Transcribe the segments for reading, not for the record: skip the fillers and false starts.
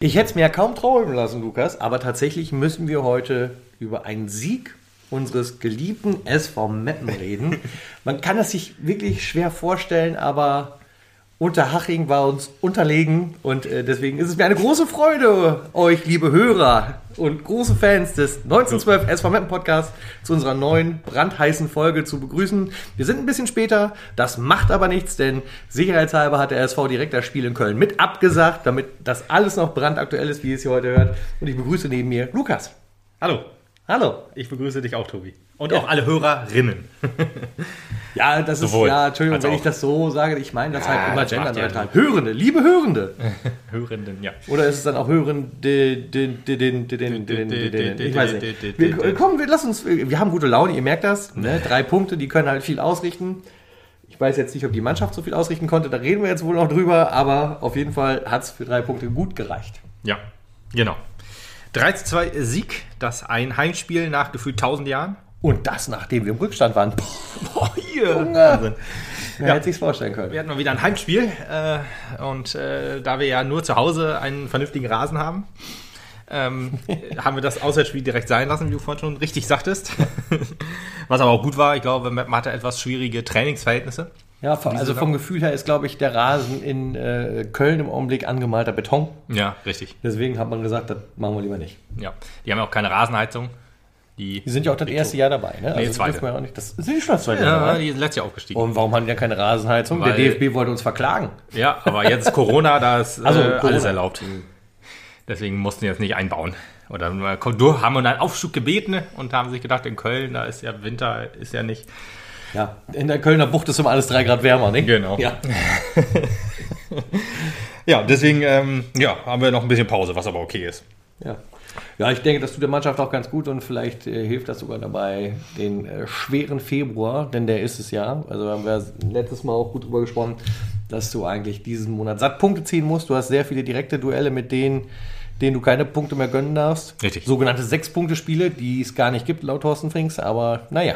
Ich hätte es mir ja kaum träumen lassen, Lukas, aber tatsächlich müssen wir heute über einen Sieg unseres geliebten SV Meppen reden. Man kann es sich wirklich schwer vorstellen, aber Unterhaching war uns unterlegen und deswegen ist es mir eine große Freude, euch liebe Hörer und große Fans des 1912 SV Meppen Podcasts zu unserer neuen brandheißen Folge zu begrüßen. Wir sind ein bisschen später, das macht aber nichts, denn sicherheitshalber hat der SV direkt das Spiel in Köln mit abgesagt, damit das alles noch brandaktuell ist, wie ihr es hier heute hört. Und ich begrüße neben mir Lukas. Hallo. Hallo. Ich begrüße dich auch, Tobi. Und ja, auch alle Hörerinnen. Ja, das ist, ja, Entschuldigung, wenn ich das so sage, ich meine das ja, halt immer genderneutral. Ja. Hörende, liebe Hörende. Hörenden, ja. Oder ist es dann auch Hörenden? Ich weiß nicht. Komm, lass uns, wir haben gute Laune, ihr merkt das. Ne? 3 Punkte, die können halt viel ausrichten. Ich weiß jetzt nicht, ob die Mannschaft so viel ausrichten konnte, da reden wir jetzt wohl noch drüber, aber auf jeden Fall hat es für 3 Punkte gut gereicht. Ja, genau. 3:2 Sieg, das ein Heimspiel nach gefühlt 1000 Jahren. Und das, nachdem wir im Rückstand waren. Boah, hier. Wahnsinn. Man hätte sich's vorstellen können. Wir hatten mal wieder ein Heimspiel. Und da wir ja nur zu Hause einen vernünftigen Rasen haben, haben wir das Auswärtsspiel direkt sein lassen, wie du vorhin schon richtig sagtest. Was aber auch gut war. Ich glaube, man hatte etwas schwierige Trainingsverhältnisse. Ja, also vom Gefühl her ist, glaube ich, der Rasen in Köln im Augenblick angemalter Beton. Ja, richtig. Deswegen hat man gesagt, das machen wir lieber nicht. Ja, die haben ja auch keine Rasenheizung. Die sind ja auch das erste Jahr dabei, ne? Nee, also zweite. Ja auch nicht, das sind schon das zweite Jahr. Ja, die sind letztes Jahr aufgestiegen. Und warum haben die ja keine Rasenheizung? Weil der DFB wollte uns verklagen. Ja, aber jetzt Corona, da ist Corona. Alles erlaubt. Deswegen mussten die jetzt nicht einbauen. Oder haben wir einen Aufschub gebeten und haben sich gedacht, in Köln, da ist ja Winter, ist ja nicht... Ja, in der Kölner Bucht ist immer alles 3 Grad wärmer, ne? Genau. Ja, ja, deswegen haben wir noch ein bisschen Pause, was aber okay ist. Ja. Ja, ich denke, das tut der Mannschaft auch ganz gut und vielleicht hilft das sogar dabei, den schweren Februar, denn der ist es ja, also haben wir letztes Mal auch gut drüber gesprochen, dass du eigentlich diesen Monat satt Punkte ziehen musst. Du hast sehr viele direkte Duelle, mit denen du keine Punkte mehr gönnen darfst. Richtig. Sogenannte 6-Punkte-Spiele, die es gar nicht gibt, laut Thorsten Frings, aber naja.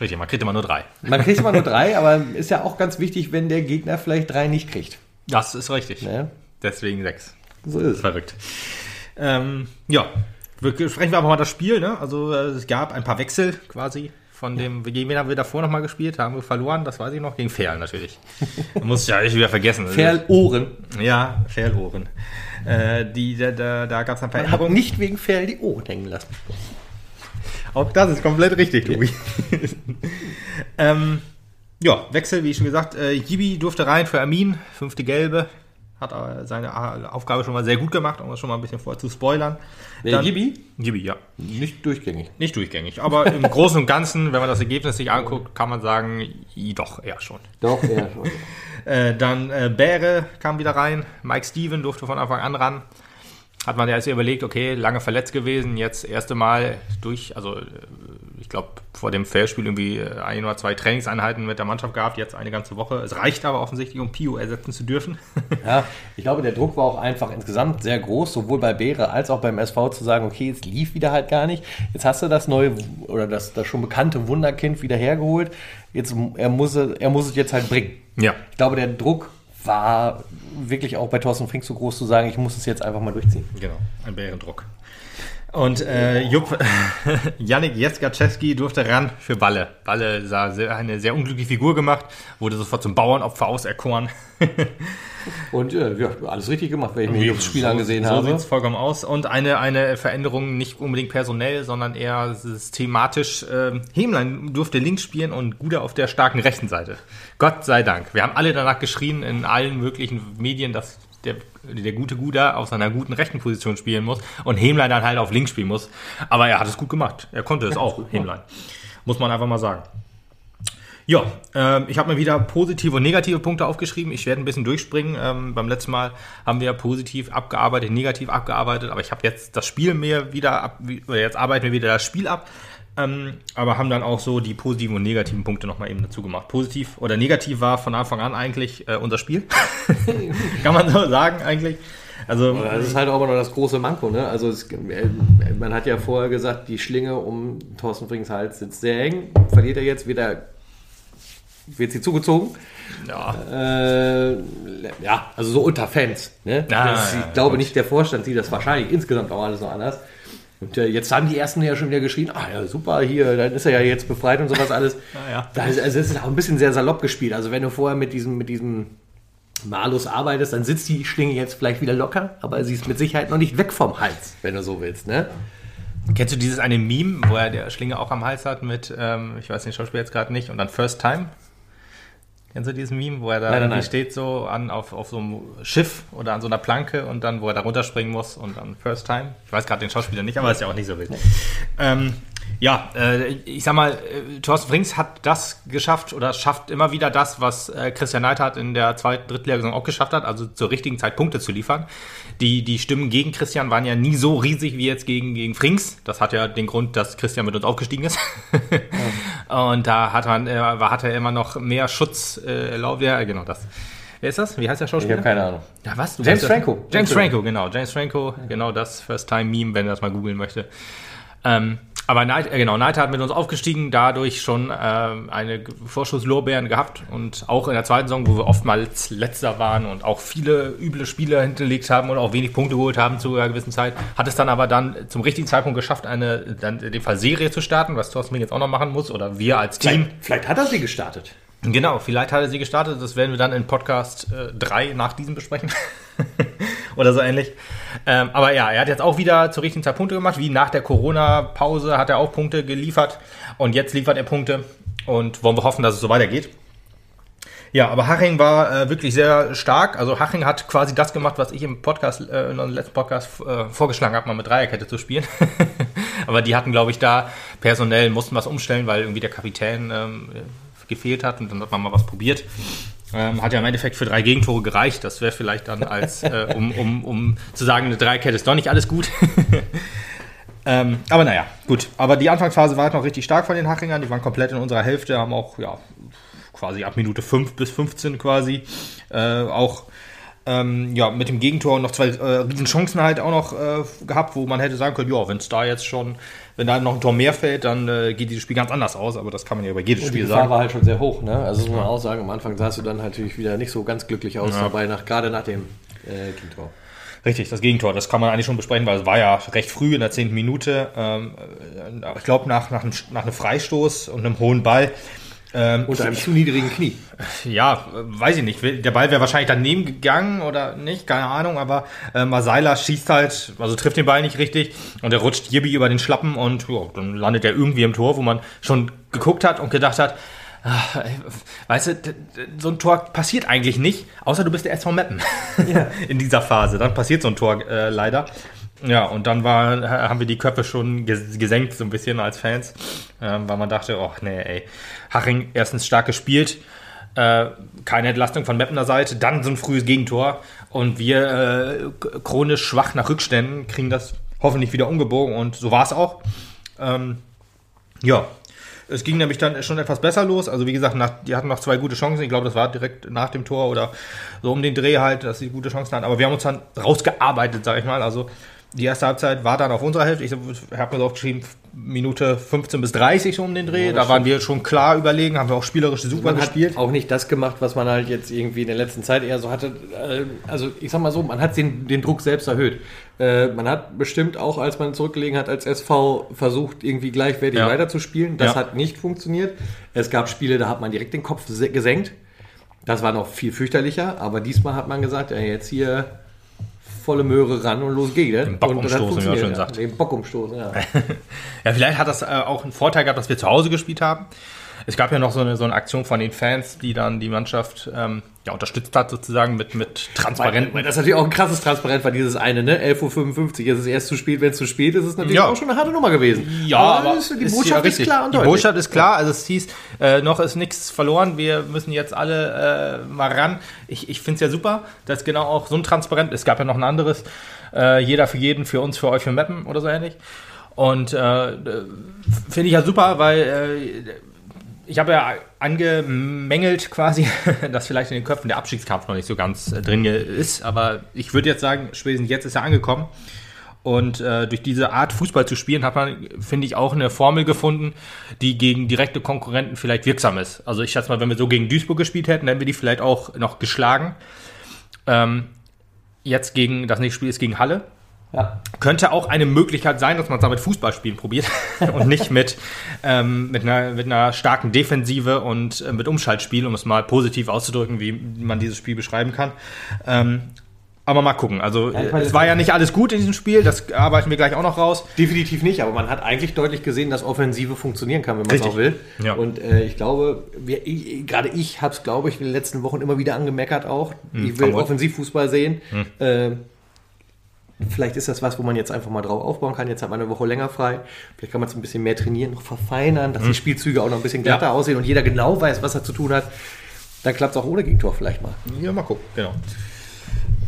Richtig, man kriegt immer nur 3. Man kriegt immer nur 3, aber ist ja auch ganz wichtig, wenn der Gegner vielleicht 3 nicht kriegt. Das ist richtig. Ne? Deswegen 6. So ist es. Verrückt. Sprechen wir einfach mal das Spiel, ne? Also es gab ein paar Wechsel quasi von dem, gegen wen haben wir davor nochmal gespielt, haben wir verloren, das weiß ich noch, gegen Verl natürlich. Muss ich ja nicht wieder vergessen. Verl-Ohren. Ja, Verl-Ohren. Da gab es ein paar Änderungen. Nicht wegen Verl die Ohren hängen lassen. Auch das ist komplett richtig, Tobi. Wechsel, wie schon gesagt, Gibi durfte rein für Amin, 5. Gelbe. Hat seine Aufgabe schon mal sehr gut gemacht, um das schon mal ein bisschen vorzuspoilern. Gibi, ja. Nicht durchgängig, aber im Großen und Ganzen, wenn man das Ergebnis sich anguckt, kann man sagen, doch, eher schon. Dann Bäre kam wieder rein, Mike Steven durfte von Anfang an ran. Hat man ja erst überlegt, okay, lange verletzt gewesen, jetzt erste Mal durch, also ich glaube, vor dem Fairspiel irgendwie 1 oder 2 Trainingseinheiten mit der Mannschaft gehabt, jetzt eine ganze Woche. Es reicht aber offensichtlich, um Pio ersetzen zu dürfen. Ja, ich glaube, der Druck war auch einfach insgesamt sehr groß, sowohl bei Beere als auch beim SV zu sagen, okay, jetzt lief wieder halt gar nicht. Jetzt hast du das neue oder das schon bekannte Wunderkind wieder hergeholt. Jetzt, er muss es jetzt halt bringen. Ja. Ich glaube, der Druck war wirklich auch bei Thorsten Frings so groß zu sagen, ich muss es jetzt einfach mal durchziehen. Genau, ein Bärendruck. Und Jannik Jeskaczewski durfte ran für Balle. Balle sah eine sehr unglückliche Figur gemacht, wurde sofort zum Bauernopfer auserkoren. Und alles richtig gemacht, wenn ich mir das Spiel angesehen habe. So sieht es vollkommen aus. Und eine Veränderung, nicht unbedingt personell, sondern eher systematisch. Hemlein durfte links spielen und Guder auf der starken rechten Seite. Gott sei Dank. Wir haben alle danach geschrien in allen möglichen Medien, dass der gute Guder auf seiner guten rechten Position spielen muss und Hemlein dann halt auf links spielen muss. Aber er hat es gut gemacht. Er konnte es auch, Hemlein. Muss man einfach mal sagen. Ja, ich habe mir wieder positive und negative Punkte aufgeschrieben. Ich werde ein bisschen durchspringen. Beim letzten Mal haben wir positiv abgearbeitet, negativ abgearbeitet. Aber ich habe jetzt das Spiel mir wieder ab. Oder jetzt arbeiten wir wieder das Spiel ab. Aber haben dann auch so die positiven und negativen Punkte nochmal eben dazu gemacht. Positiv oder negativ war von Anfang an eigentlich unser Spiel. Kann man so sagen eigentlich. Also, das ist halt auch immer noch das große Manko, ne? Also man hat ja vorher gesagt, die Schlinge um Thorsten Frings Hals sitzt sehr eng. Verliert er jetzt wieder wird sie zugezogen. Ja. Ja, also so unter Fans. Ne? Ich glaube nicht, der Vorstand sieht das wahrscheinlich insgesamt auch alles noch anders. Und jetzt haben die ersten ja schon wieder geschrien, ah ja, super, hier, dann ist er ja jetzt befreit und sowas alles. Also es ist auch ein bisschen sehr salopp gespielt. Also wenn du vorher mit diesem Malus arbeitest, dann sitzt die Schlinge jetzt vielleicht wieder locker, aber sie ist mit Sicherheit noch nicht weg vom Hals, wenn du so willst, ne? Kennst du dieses eine Meme, wo er der Schlinge auch am Hals hat mit, ich weiß den Schauspieler jetzt gerade nicht, und dann First Time? Kennst du dieses Meme, wo er da steht so auf so einem Schiff oder an so einer Planke und dann, wo er da runterspringen muss und dann First Time? Ich weiß gerade den Schauspieler nicht, aber ist ja auch nicht so wild. Ich sag mal, Thorsten Frings hat das geschafft oder schafft immer wieder das, was Christian Neidhardt in der zweiten Drittliga-Saison auch geschafft hat, also zur richtigen Zeit Punkte zu liefern. Die Stimmen gegen Christian waren ja nie so riesig wie jetzt gegen Frings. Das hat ja den Grund, dass Christian mit uns aufgestiegen ist. Ja. Und da hat er immer noch mehr Schutz erlaubt. Ja, genau das. Wer ist das? Wie heißt der Schauspieler? Ich habe keine Ahnung. Ja, was? James Franco, genau das First-Time-Meme, wenn er das mal googeln möchte. Aber Neidhardt hat mit uns aufgestiegen, dadurch schon eine Vorschusslorbeeren gehabt und auch in der zweiten Saison, wo wir oftmals Letzter waren und auch viele üble Spiele hinterlegt haben und auch wenig Punkte geholt haben zu einer gewissen Zeit, hat es dann aber dann zum richtigen Zeitpunkt geschafft, in dem Fall Serie zu starten, was Thorsten jetzt auch noch machen muss oder wir als Team. Vielleicht hat er sie gestartet. Genau, vielleicht hat er sie gestartet, das werden wir dann in Podcast 3 nach diesem besprechen. Oder so ähnlich. Aber ja, er hat jetzt auch wieder zur richtigen Zeit Punkte gemacht. Wie nach der Corona-Pause hat er auch Punkte geliefert. Und jetzt liefert er Punkte. Und wollen wir hoffen, dass es so weitergeht. Ja, aber Haching war wirklich sehr stark. Also Haching hat quasi das gemacht, was ich im Podcast, in unserem letzten Podcast vorgeschlagen habe, mal mit Dreierkette zu spielen. Aber die hatten, glaube ich, da personell, mussten was umstellen, weil irgendwie der Kapitän gefehlt hat. Und dann hat man mal was probiert. Hat ja im Endeffekt für 3 Gegentore gereicht. Das wäre vielleicht dann als, um zu sagen, eine Dreierkette ist doch nicht alles gut. Aber naja, gut. Aber die Anfangsphase war halt noch richtig stark von den Hachingern. Die waren komplett in unserer Hälfte, haben auch quasi ab Minute 5 bis 15 quasi mit dem Gegentor noch 2 Riesenchancen halt auch noch gehabt, wo man hätte sagen können, ja, wenn da noch ein Tor mehr fällt, dann geht dieses Spiel ganz anders aus, aber das kann man ja über jedes Spiel sagen. Die Gefahr war halt schon sehr hoch, ne? Also muss man auch sagen, am Anfang sahst du dann natürlich wieder nicht so ganz glücklich aus dabei, gerade nach dem Gegentor. Richtig, das Gegentor, das kann man eigentlich schon besprechen, weil es war ja recht früh in der 10. Minute. Ich glaube, nach einem Freistoß und einem hohen Ball. Unter einem zu niedrigen Knie. Ja, weiß ich nicht. Der Ball wäre wahrscheinlich daneben gegangen oder nicht, keine Ahnung, aber Masala schießt halt, also trifft den Ball nicht richtig und er rutscht Jibi über den Schlappen und dann landet er irgendwie im Tor, wo man schon geguckt hat und gedacht hat, weißt du, so ein Tor passiert eigentlich nicht, außer du bist der SV Meppen in dieser Phase. Dann passiert so ein Tor leider. Ja, und dann haben wir die Köpfe schon gesenkt, so ein bisschen als Fans, weil man dachte, Haching erstens stark gespielt, keine Entlastung von Meppener Seite, dann so ein frühes Gegentor und wir chronisch schwach nach Rückständen kriegen das hoffentlich wieder umgebogen und so war es auch. Es ging nämlich dann schon etwas besser los. Also wie gesagt, die hatten noch 2 gute Chancen. Ich glaube, das war direkt nach dem Tor oder so um den Dreh halt, dass sie gute Chancen hatten. Aber wir haben uns dann rausgearbeitet, sag ich mal. Also die erste Halbzeit war dann auf unserer Hälfte. Ich habe mir so aufgeschrieben, Minute 15 bis 30 um den Dreh. Ja, da waren wir schon klar überlegen, haben wir auch spielerisch super gespielt. Auch nicht das gemacht, was man halt jetzt irgendwie in der letzten Zeit eher so hatte. Also ich sag mal so, man hat den Druck selbst erhöht. Man hat bestimmt auch, als man zurückgelegen hat, als SV versucht, irgendwie gleichwertig weiterzuspielen. Das hat nicht funktioniert. Es gab Spiele, da hat man direkt den Kopf gesenkt. Das war noch viel fürchterlicher. Aber diesmal hat man gesagt, jetzt hier volle Möhre ran und los geht. Den Bock umstoßen, wie man schon sagt. Den Bock umstoßen, ja. Ja, vielleicht hat das auch einen Vorteil gehabt, dass wir zu Hause gespielt haben. Es gab ja noch so eine Aktion von den Fans, die dann die Mannschaft unterstützt hat, sozusagen mit Transparenten. Weil das natürlich auch ein krasses Transparent war, dieses eine, ne? 11.55 Uhr, ist es erst zu spät, wenn es zu spät ist, ist natürlich auch schon eine harte Nummer gewesen. Ja, aber die Botschaft ist klar und deutlich. Die Botschaft ist klar, also es hieß, noch ist nichts verloren, wir müssen jetzt alle mal ran. Ich finde es ja super, dass genau auch so ein Transparent, es gab ja noch ein anderes, jeder für jeden, für uns, für euch, für Meppen oder so ähnlich. Und finde ich ja super, weil ich habe ja angemängelt quasi, dass vielleicht in den Köpfen der Abstiegskampf noch nicht so ganz drin ist. Aber ich würde jetzt sagen, spätestens jetzt ist er angekommen. Und durch diese Art, Fußball zu spielen, hat man, finde ich, auch eine Formel gefunden, die gegen direkte Konkurrenten vielleicht wirksam ist. Also ich schätze mal, wenn wir so gegen Duisburg gespielt hätten, hätten wir die vielleicht auch noch geschlagen. Jetzt gegen, das nächste Spiel ist gegen Halle. Ja. Könnte auch eine Möglichkeit sein, dass man es damit Fußballspielen probiert und nicht mit einer starken Defensive und mit Umschaltspiel, um es mal positiv auszudrücken, wie man dieses Spiel beschreiben kann. Aber mal gucken. Also es war ja nicht alles gut in diesem Spiel, das arbeiten wir gleich auch noch raus. Definitiv nicht, aber man hat eigentlich deutlich gesehen, dass Offensive funktionieren kann, wenn man es auch will. Ja. Und ich glaube, ich habe es, glaube ich, in den letzten Wochen immer wieder angemeckert auch. Ich will Offensivfußball sehen. Vielleicht ist das was, wo man jetzt einfach mal drauf aufbauen kann. Jetzt hat man eine Woche länger frei. Vielleicht kann man es ein bisschen mehr trainieren, noch verfeinern, dass die Spielzüge auch noch ein bisschen glatter aussehen und jeder genau weiß, was er zu tun hat. Dann klappt es auch ohne Gegentor vielleicht mal. Ja, mal gucken, genau.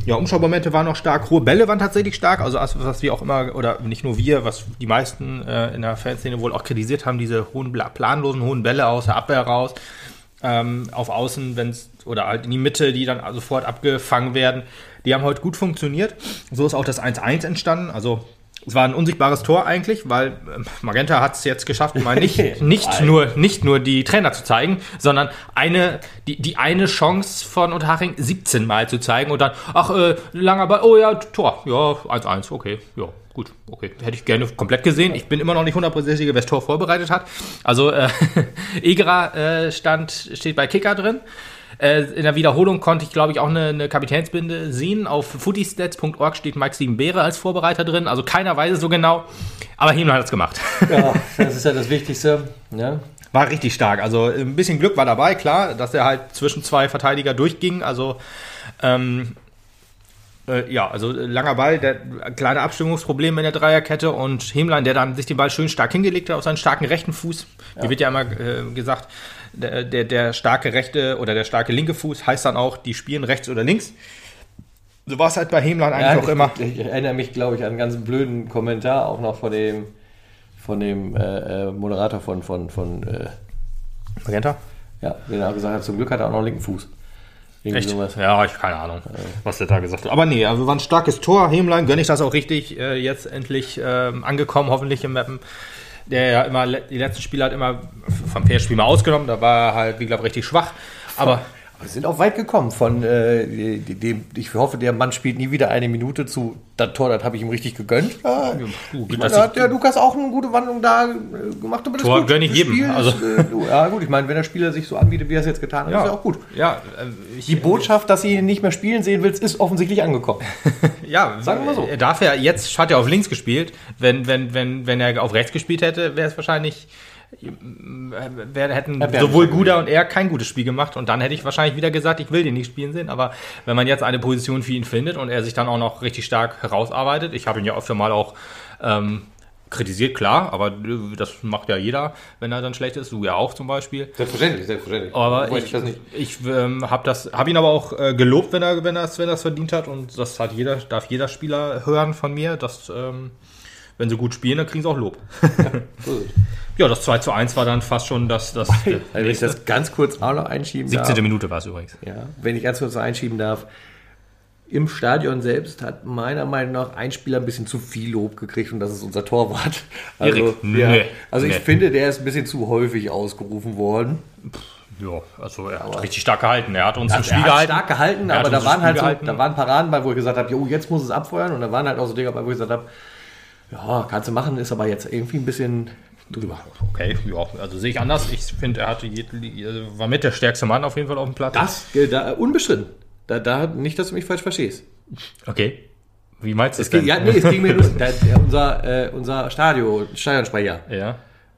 Ja, Umschaumomente waren noch stark. Hohe Bälle waren tatsächlich stark. Also was wir auch immer, oder nicht nur wir, was die meisten in der Fanszene wohl auch kritisiert haben, diese hohen, planlosen hohen Bälle aus der Abwehr raus, auf Außen, wenn's, oder halt in die Mitte, die dann sofort abgefangen werden. Die haben heute gut funktioniert. So ist auch das 1-1 entstanden. Also es war ein unsichtbares Tor eigentlich, weil Magenta hat es jetzt geschafft, mal nicht nur die Trainer zu zeigen, sondern die eine Chance von Unterhaching 17 Mal zu zeigen und dann, langer Ball, oh ja, Tor, ja, 1-1, okay, ja, gut, okay. Hätte ich gerne komplett gesehen. Ich bin immer noch nicht 100%, wer das Tor vorbereitet hat. Also Egra steht bei Kicker drin. In der Wiederholung konnte ich, glaube ich, auch eine Kapitänsbinde sehen. Auf footistats.org steht Maxim Behre als Vorbereiter drin. Also keiner weiß es so genau. Aber Himmler hat es gemacht. Ja, das ist ja das Wichtigste. Ja. War richtig stark. Also ein bisschen Glück war dabei, klar, dass er halt zwischen zwei Verteidiger durchging. Also langer Ball, der kleine Abstimmungsprobleme in der Dreierkette und Hemlein, der dann sich den Ball schön stark hingelegt hat auf seinen starken rechten Fuß. Hier wird ja immer gesagt, der starke rechte oder der starke linke Fuß heißt dann auch, die spielen rechts oder links. So war es halt bei Hemlein eigentlich auch immer. Ich erinnere mich, glaube ich, an einen ganz blöden Kommentar auch noch von dem Moderator von Magenta. Ja, den er gesagt hat, zum Glück hat er auch noch einen linken Fuß. Echt? Sowas. Ja, ich habe keine Ahnung, was der da gesagt hat. Aber nee, also war ein starkes Tor. Hemlein gönne ich das auch richtig. Jetzt endlich angekommen, hoffentlich im Meppen. Der ja immer die letzten Spiele hat immer vom Fairspiel mal ausgenommen. Da war er halt, wie gesagt, richtig schwach. Aber wir sind auch weit gekommen von dem, ich hoffe, der Mann spielt nie wieder eine Minute zu. Das Tor, das habe ich ihm richtig gegönnt. Ja, da hat der Lukas auch eine gute Wandlung da gemacht. Aber das Tor gönne ich jedem. Also. Ja gut, ich meine, wenn der Spieler sich so anbietet, wie er es jetzt getan hat, ist ja auch gut. Ja, die Botschaft, dass sie ihn nicht mehr spielen sehen willst, ist offensichtlich angekommen. Ja, sagen wir mal so. Jetzt hat er auf links gespielt. Wenn er auf rechts gespielt hätte, wäre es wahrscheinlich... hätten sowohl Guda und er kein gutes Spiel gemacht und dann hätte ich wahrscheinlich wieder gesagt, ich will den nicht spielen sehen, aber wenn man jetzt eine Position für ihn findet und er sich dann auch noch richtig stark herausarbeitet, ich habe ihn ja öfter mal auch kritisiert, klar, aber das macht ja jeder, wenn er dann schlecht ist, du ja auch zum Beispiel. Selbstverständlich. Aber ich habe ihn aber auch gelobt, wenn er es verdient hat und das hat darf jeder Spieler hören von mir, dass wenn sie gut spielen, dann kriegen sie auch Lob. Ja, das 2:1 war dann fast schon das wenn ich das ganz kurz auch noch einschieben 17. darf. 17. Minute war es übrigens. Ja, wenn ich ganz kurz noch einschieben darf. Im Stadion selbst hat meiner Meinung nach ein Spieler ein bisschen zu viel Lob gekriegt und das ist unser Torwart. Also, Erik? Ja, also ich finde, der ist ein bisschen zu häufig ausgerufen worden. Ja, also er hat richtig stark gehalten. Er hat uns im Spiel gehalten. Stark gehalten, aber da waren halt so, da waren Paraden bei, wo ich gesagt habe, jo, jetzt muss es abfeuern. Und da waren halt auch so Dinger bei, wo ich gesagt habe, ja, kannst du machen, ist aber jetzt irgendwie ein bisschen drüber. Okay, ja, also sehe ich anders. Ich finde, war mit der stärkste Mann auf jeden Fall auf dem Platz. Unbestritten. Nicht, dass du mich falsch verstehst. Okay. Wie meinst du das denn? Es ging mir nur unser Stadionsprecher. Ja.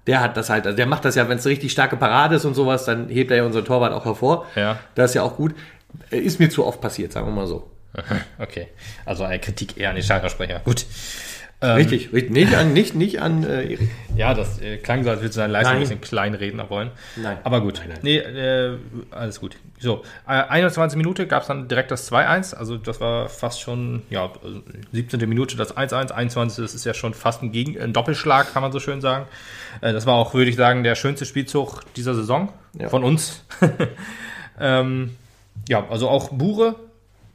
Der hat das halt, also der macht das ja, wenn es eine richtig starke Parade ist und sowas, dann hebt er ja unseren Torwart auch hervor. Ja. Das ist ja auch gut. Ist mir zu oft passiert, sagen wir mal so. Okay. Also eine Kritik eher an den Stadionsprecher. Gut. Richtig, nicht an Erik. Ja, das klang so, als würdest du deine Leistung ein bisschen kleinreden wollen. Nein. Aber gut. Nein. Nee, alles gut. So, 21 Minute gab es dann direkt das 2:1. Also das war fast schon, 17. Minute das 1:1, 21. Das ist ja schon fast ein Doppelschlag, kann man so schön sagen. Das war auch, würde ich sagen, der schönste Spielzug dieser Saison. Ja. Von uns. Also auch Bure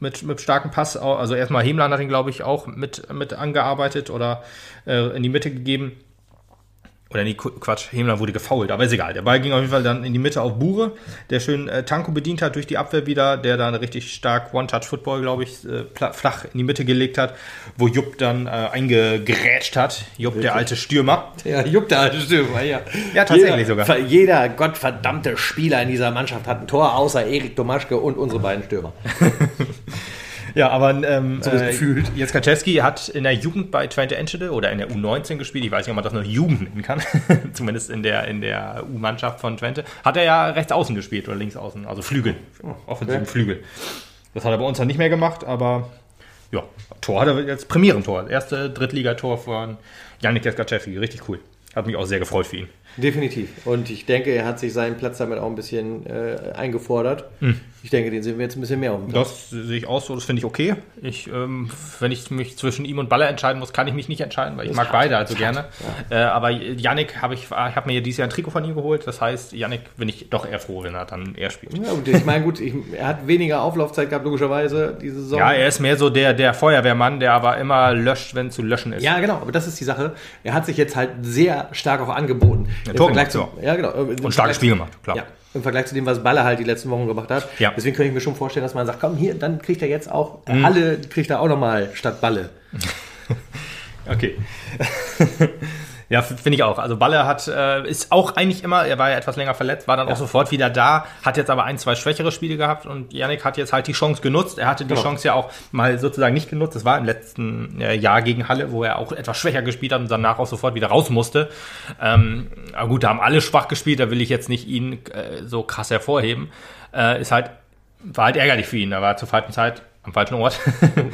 mit starkem Pass, also erstmal Hemland hat ihn, glaube ich, auch mit angearbeitet oder in die Mitte gegeben. Oder nee, Quatsch, Hemland wurde gefoult, aber ist egal. Der Ball ging auf jeden Fall dann in die Mitte auf Bure, der schön Tanko bedient hat durch die Abwehr wieder, der dann richtig stark One-Touch-Football, glaube ich, flach in die Mitte gelegt hat, wo Jupp dann eingegrätscht hat. Jupp, der alte Stürmer. Ja, Jupp, der alte Stürmer, ja. Ja, tatsächlich jeder, sogar. Jeder gottverdammte Spieler in dieser Mannschaft hat ein Tor, außer Erik Tomaschke und unsere beiden Stürmer. Ja, aber so gefühlt. Jens Kaczewski hat in der Jugend bei Twente Enschede oder in der U19 gespielt. Ich weiß nicht, ob man das noch Jugend nennen kann. Zumindest in der U-Mannschaft von Twente. Hat er ja rechts außen gespielt oder links außen. Also Flügel. Offensiven Flügel. Das hat er bei uns dann nicht mehr gemacht, aber ja, Tor hat er jetzt, Premierentor. Erste Drittligator von Jannik Kaczewski. Richtig cool. Hat mich auch sehr gefreut für ihn. Definitiv. Und ich denke, er hat sich seinen Platz damit auch ein bisschen eingefordert. Mhm. Ich denke, den sehen wir jetzt ein bisschen mehr auf dem Platz. Das sehe ich auch so, das finde ich okay. Wenn ich mich zwischen ihm und Baller entscheiden muss, kann ich mich nicht entscheiden, weil ich mag beide also gerne. Ja. Aber Jannik, ich habe mir dieses Jahr ein Trikot von ihm geholt. Das heißt, Jannik bin ich doch eher froh, wenn er dann eher spielt. Ja, ich meine, gut, er hat weniger Auflaufzeit gehabt, logischerweise, diese Saison. Ja, er ist mehr so der Feuerwehrmann, der aber immer löscht, wenn zu löschen ist. Ja, genau, aber das ist die Sache. Er hat sich jetzt halt sehr stark auch angeboten. Ja, Tor gemacht, ja, genau. Und starkes Spiel gemacht, klar. Ja, im Vergleich zu dem, was Baller halt die letzten Wochen gemacht hat. Ja. Deswegen könnte ich mir schon vorstellen, dass man sagt, komm, hier, dann kriegt er jetzt auch, Halle kriegt er auch nochmal statt Balle. Okay. Ja, finde ich auch. Also Baller ist auch eigentlich immer, er war ja etwas länger verletzt, war dann auch sofort wieder da, hat jetzt aber 1-2 schwächere Spiele gehabt und Jannik hat jetzt halt die Chance genutzt. Er hatte die Chance ja auch mal sozusagen nicht genutzt. Das war im letzten Jahr gegen Halle, wo er auch etwas schwächer gespielt hat und danach auch sofort wieder raus musste. Aber gut, da haben alle schwach gespielt, da will ich jetzt nicht ihn so krass hervorheben. War halt ärgerlich für ihn, er war zur falschen Zeit am falschen Ort.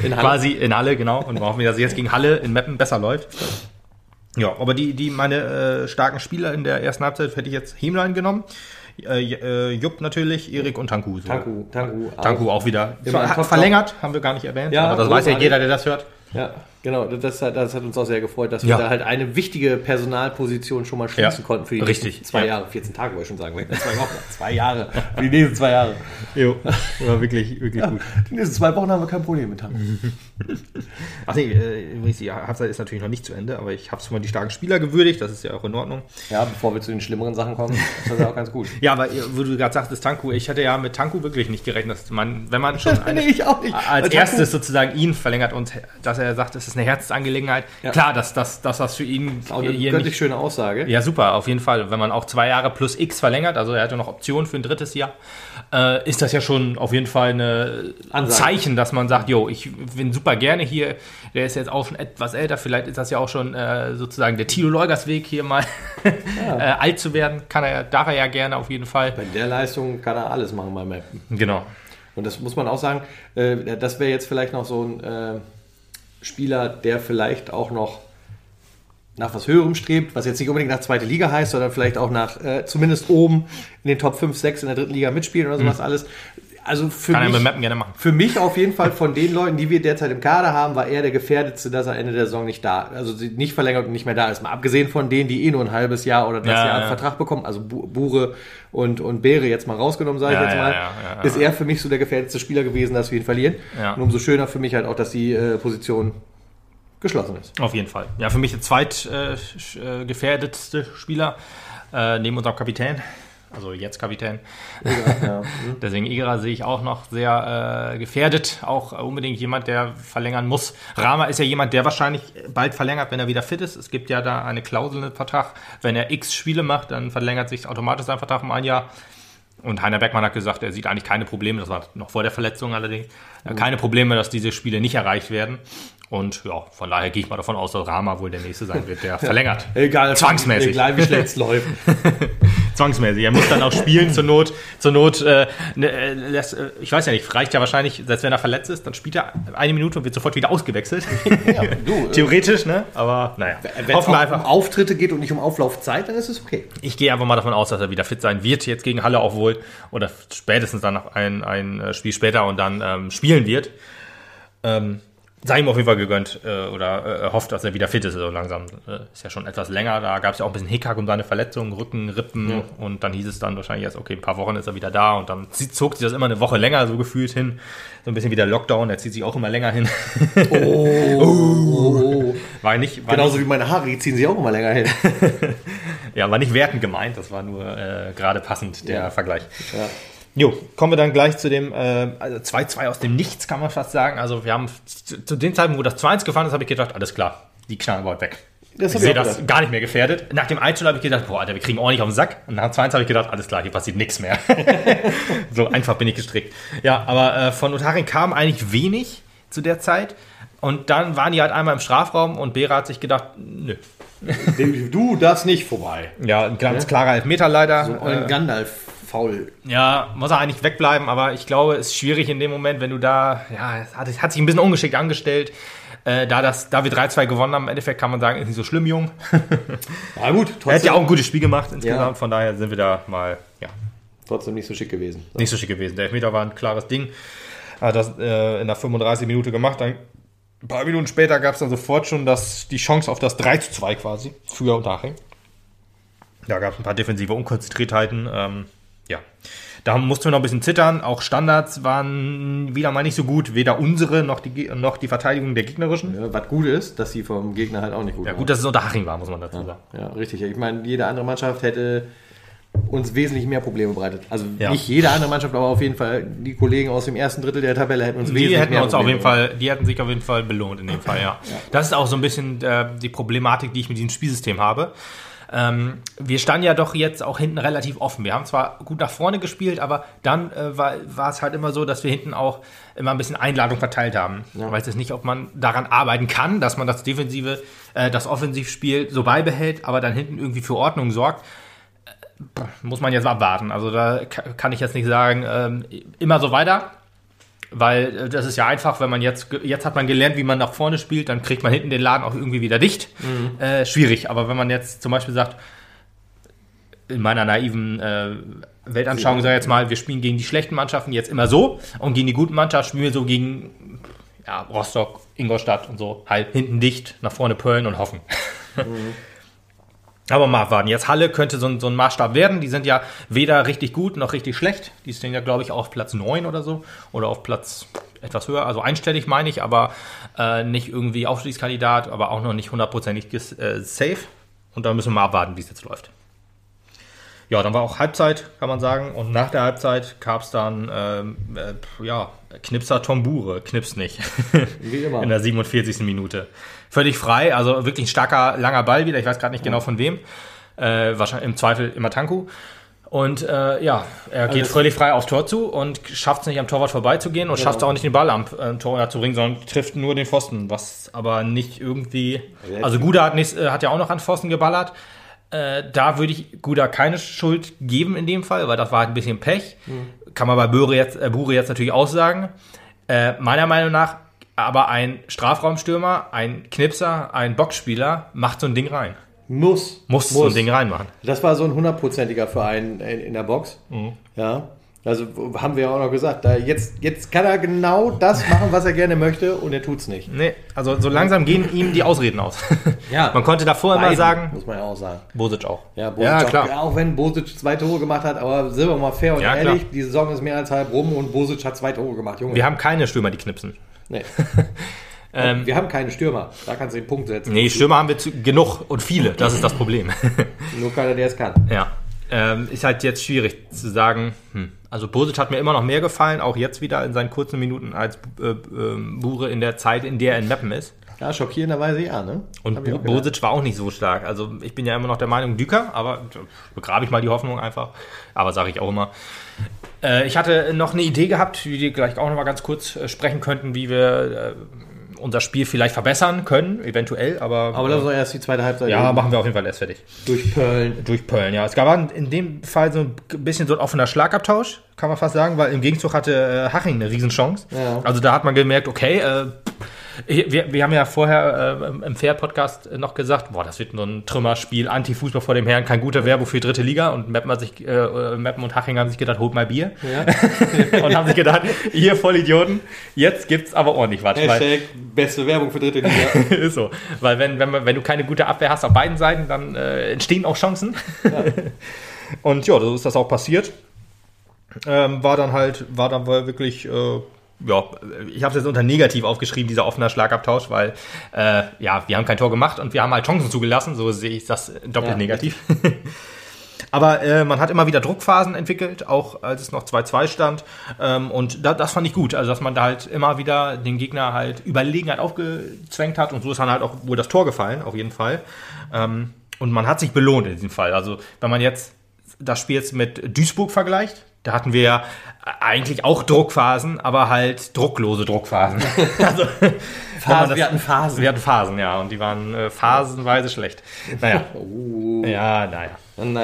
In Halle. Quasi in Halle, genau. Und hoffen wir, dass es jetzt gegen Halle in Meppen besser läuft. Ja, aber meine starken Spieler in der ersten Halbzeit hätte ich jetzt Hemlein genommen. Jupp natürlich, Erik und Tanku. So. Tanku auch wieder. Verlängert, haben wir gar nicht erwähnt. Ja, aber das weiß ja jeder, der das hört. Ja, genau. Das hat uns auch sehr gefreut, dass wir da halt eine wichtige Personalposition schon mal schließen konnten für die nächsten 2 Jahre. 14 Tage wollte ich schon sagen. 2 Wochen. 2 Jahre. Für die nächsten 2 Jahre. Jo, war wirklich, wirklich gut. Die nächsten 2 Wochen haben wir kein Problem mit. Ach nee, übrigens, die Halbzeit ist natürlich noch nicht zu Ende, aber ich habe schon mal die starken Spieler gewürdigt. Das ist ja auch in Ordnung. Ja, bevor wir zu den schlimmeren Sachen kommen, ist das ja auch ganz gut. Ja, aber wo du gerade sagtest, Tanku, ich hatte ja mit Tanku wirklich nicht gerechnet. Wenn man schon als erstes sozusagen ihn verlängert und dass er sagt, es ist eine Herzensangelegenheit. Ja. Klar, dass das für ihn auch eine göttlich schöne Aussage. Ja, super, auf jeden Fall. Wenn man auch 2 Jahre plus X verlängert, also er hat ja noch Optionen für ein 3. Jahr, ist das ja schon auf jeden Fall ein Zeichen, dass man sagt, jo, ich bin super gerne hier. Der ist jetzt auch schon etwas älter, vielleicht ist das ja auch schon sozusagen der Thilo Leugers Weg, hier mal alt zu werden. Darf er ja gerne auf jeden Fall. Bei der Leistung kann er alles machen bei Mappen. Genau. Und das muss man auch sagen, das wäre jetzt vielleicht noch so ein Spieler, der vielleicht auch noch nach was Höherem strebt, was jetzt nicht unbedingt nach 2. Liga heißt, sondern vielleicht auch nach zumindest oben in den Top 5, 6 in der 3. Liga mitspielen oder sowas alles. Also für mich auf jeden Fall von den Leuten, die wir derzeit im Kader haben, war er der Gefährdetste, dass er Ende der Saison nicht da, also nicht verlängert und nicht mehr da ist. Mal abgesehen von denen, die nur ein halbes Jahr oder das Jahr einen Vertrag bekommen, also Bure und Beere jetzt mal rausgenommen, sage ich jetzt mal, ist er für mich so der gefährdetste Spieler gewesen, dass wir ihn verlieren. Ja. Und umso schöner für mich halt auch, dass die Position geschlossen ist. Auf jeden Fall. Ja, für mich der zweitgefährdetste Spieler neben unserem Kapitän. Also jetzt Kapitän. Ja. Deswegen Igra sehe ich auch noch sehr gefährdet. Auch unbedingt jemand, der verlängern muss. Rama ist ja jemand, der wahrscheinlich bald verlängert, wenn er wieder fit ist. Es gibt ja da eine Klausel im Vertrag. Wenn er x Spiele macht, dann verlängert sich automatisch sein Vertrag um ein Jahr. Und Heiner Beckmann hat gesagt, er sieht eigentlich keine Probleme. Das war noch vor der Verletzung allerdings. Keine Probleme, dass diese Spiele nicht erreicht werden. Und ja, von daher gehe ich mal davon aus, dass Rama wohl der Nächste sein wird, der verlängert. Egal, zwangsmäßig. Egal, wie schlecht es läuft. Zwangsmäßig. Er muss dann auch spielen zur Not. Ich weiß ja nicht, reicht ja wahrscheinlich, selbst wenn er verletzt ist, dann spielt er eine Minute und wird sofort wieder ausgewechselt. Ja, du, theoretisch, ne? Aber naja. Wenn es um Auftritte geht und nicht um Auflaufzeit, dann ist es okay. Ich gehe einfach mal davon aus, dass er wieder fit sein wird, jetzt gegen Halle auch wohl. Oder spätestens dann noch ein Spiel später und dann spielen wird. sei ihm auf jeden Fall gegönnt oder hofft, dass er wieder fit ist, so also langsam. Ist ja schon etwas länger, da gab es ja auch ein bisschen Hickhack um seine Verletzungen, Rücken, Rippen und dann hieß es dann wahrscheinlich erst, okay, ein paar Wochen ist er wieder da und dann zog sich das immer eine Woche länger so gefühlt hin. So ein bisschen wie der Lockdown, der zieht sich auch immer länger hin. Genauso wie meine Haare, die ziehen sich auch immer länger hin. Ja, war nicht wertend gemeint, das war nur gerade passend der Vergleich. Ja. Jo, kommen wir dann gleich zu dem 2-2 aus dem Nichts, kann man fast sagen. Also wir haben zu dem Zeitpunkt, wo das 2-1 gefallen ist, habe ich gedacht, alles klar, die knallen bald weg. Das ich sehe das gar nicht mehr gefährdet. Nach dem 1-0 habe ich gedacht, boah, Alter, wir kriegen ordentlich auf den Sack. Und nach dem 2-1 habe ich gedacht, alles klar, hier passiert nichts mehr. So einfach bin ich gestrickt. Ja, aber von Unterhaching kam eigentlich wenig zu der Zeit. Und dann waren die halt einmal im Strafraum und Bera hat sich gedacht, nö. Du darfst nicht vorbei. Ja, ein ganz klarer Elfmeter leider. So ein Gandalf. Faul. Ja, muss er eigentlich wegbleiben, aber ich glaube, es ist schwierig in dem Moment, wenn du da, ja, es hat sich ein bisschen ungeschickt angestellt. Da wir 3-2 gewonnen haben, im Endeffekt kann man sagen, ist nicht so schlimm, Jung. Na gut, trotzdem. Er hat ja auch ein gutes Spiel gemacht insgesamt, von daher sind wir da mal, trotzdem nicht so schick gewesen. So. Nicht so schick gewesen. Der Elfmeter war ein klares Ding. Hat das in der 35. Minute gemacht, dann ein paar Minuten später gab es dann sofort schon die Chance auf das 3-2 quasi, für Unterhaching. Da gab es ein paar defensive Unkonzentriertheiten, ja, da mussten wir noch ein bisschen zittern. Auch Standards waren wieder mal nicht so gut. Weder unsere noch die Verteidigung der gegnerischen. Ja, was gut ist, dass sie vom Gegner halt auch nicht gut waren. Ja, gut, dass es Unterhaching war, muss man dazu sagen. Ja, richtig. Ich meine, jede andere Mannschaft hätte uns wesentlich mehr Probleme bereitet. Also nicht jede andere Mannschaft, aber auf jeden Fall die Kollegen aus dem ersten Drittel der Tabelle hätten uns die hätten sich auf jeden Fall belohnt in dem Fall, ja. Das ist auch so ein bisschen die Problematik, die ich mit diesem Spielsystem habe. Wir standen ja doch jetzt auch hinten relativ offen. Wir haben zwar gut nach vorne gespielt, aber dann war es halt immer so, dass wir hinten auch immer ein bisschen Einladung verteilt haben. Ja. Ich weiß jetzt nicht, ob man daran arbeiten kann, dass man das defensive, das Offensivspiel so beibehält, aber dann hinten irgendwie für Ordnung sorgt. Muss man jetzt abwarten. Also da kann ich jetzt nicht sagen, immer so weiter. Weil das ist ja einfach, wenn man jetzt hat man gelernt, wie man nach vorne spielt, dann kriegt man hinten den Laden auch irgendwie wieder dicht. Mhm. Schwierig, aber wenn man jetzt zum Beispiel sagt, in meiner naiven Weltanschauung, sage ich jetzt mal, wir spielen gegen die schlechten Mannschaften jetzt immer so und gegen die guten Mannschaften spielen wir so gegen Rostock, Ingolstadt und so, halt hinten dicht, nach vorne pöllen und hoffen. Mhm. Aber mal abwarten. Jetzt Halle könnte so ein Maßstab werden. Die sind ja weder richtig gut noch richtig schlecht. Die stehen ja, glaube ich, auf Platz 9 oder so. Oder auf Platz etwas höher. Also einstellig meine ich, aber nicht irgendwie Aufstiegskandidat, aber auch noch nicht hundertprozentig safe. Und da müssen wir mal abwarten, wie es jetzt läuft. Ja, dann war auch Halbzeit, kann man sagen. Und nach der Halbzeit gab es dann, Knipser Tombure. Knips nicht. Wie immer. In der 47. Minute. Völlig frei, also wirklich ein starker, langer Ball wieder. Ich weiß gerade nicht genau von wem. Wahrscheinlich im Zweifel immer Tanku. Und er geht völlig frei aufs Tor zu und schafft es nicht, am Torwart vorbeizugehen und schafft es auch nicht, den Ball am Torwart zu bringen, sondern trifft nur den Pfosten. Was aber nicht irgendwie... Also Guda hat ja auch noch an Pfosten geballert. Da würde ich Guda keine Schuld geben in dem Fall, weil das war halt ein bisschen Pech. Mhm. Kann man bei Bure jetzt natürlich auch sagen. Meiner Meinung nach, aber ein Strafraumstürmer, ein Knipser, ein Boxspieler macht so ein Ding rein. Muss so ein Ding reinmachen. Das war so ein 100%iger Verein in der Box. Mhm. Ja. Also haben wir ja auch noch gesagt, da jetzt kann er genau das machen, was er gerne möchte und er tut's nicht. Nee, also so langsam gehen ihm die Ausreden aus. Ja, man konnte davor immer sagen... Muss man ja auch sagen. Bosic auch. Ja, Bosic auch. Klar. Ja, auch wenn Bosic 2 Tore gemacht hat, aber sind wir mal fair und ehrlich, klar. Die Saison ist mehr als halb rum und Bosic hat 2 Tore gemacht. Junge. Wir haben keine Stürmer, die knipsen. Nee. Wir haben keine Stürmer, da kannst du den Punkt setzen. Nee, Stürmer haben wir genug und viele, das ist das Problem. Nur keiner, der es kann. Ja. Ist halt jetzt schwierig zu sagen. Also Bosic hat mir immer noch mehr gefallen, auch jetzt wieder in seinen kurzen Minuten, als Bure in der Zeit, in der er in Meppen ist. Ja, schockierenderweise ja, ne? Und Bosic war auch nicht so stark. Also ich bin ja immer noch der Meinung, Düker, aber begrabe ich mal die Hoffnung einfach. Aber sage ich auch immer. Ich hatte noch eine Idee gehabt, wie wir gleich auch noch mal ganz kurz sprechen könnten, wie wir unser Spiel vielleicht verbessern können, eventuell, aber... Aber lass uns erst die zweite Halbzeit... Ja, machen wir auf jeden Fall erst fertig. Durch Pöllen, ja. Es gab in dem Fall so ein bisschen so ein offener Schlagabtausch, kann man fast sagen, weil im Gegenzug hatte Haching eine Riesenchance. Ja. Also da hat man gemerkt, okay, Wir haben ja vorher im Fair-Podcast noch gesagt, boah, das wird nur ein Trümmerspiel, Anti-Fußball vor dem Herrn, kein guter Werbung für die dritte Liga. Und Meppen und Haching haben sich gedacht, holt mal Bier. Ja. Und haben sich gedacht, ihr Vollidioten, jetzt gibt's aber ordentlich was. Hashtag beste Werbung für dritte Liga. Ist so, weil wenn du keine gute Abwehr hast auf beiden Seiten, dann entstehen auch Chancen. Ja. Und ja, so ist das auch passiert. War dann wirklich, ich habe es jetzt unter negativ aufgeschrieben, dieser offene Schlagabtausch, weil wir haben kein Tor gemacht und wir haben halt Chancen zugelassen, so sehe ich das doppelt negativ. Aber man hat immer wieder Druckphasen entwickelt, auch als es noch 2-2 stand. Und das fand ich gut, also dass man da halt immer wieder den Gegner halt Überlegenheit aufgezwängt hat und so ist dann halt auch wohl das Tor gefallen, auf jeden Fall. Und man hat sich belohnt in diesem Fall. Also wenn man jetzt das Spiel jetzt mit Duisburg vergleicht, da hatten wir ja eigentlich auch Druckphasen, aber halt drucklose Druckphasen. Also, wir hatten Phasen, ja. Und die waren phasenweise schlecht. Naja. Naja. Und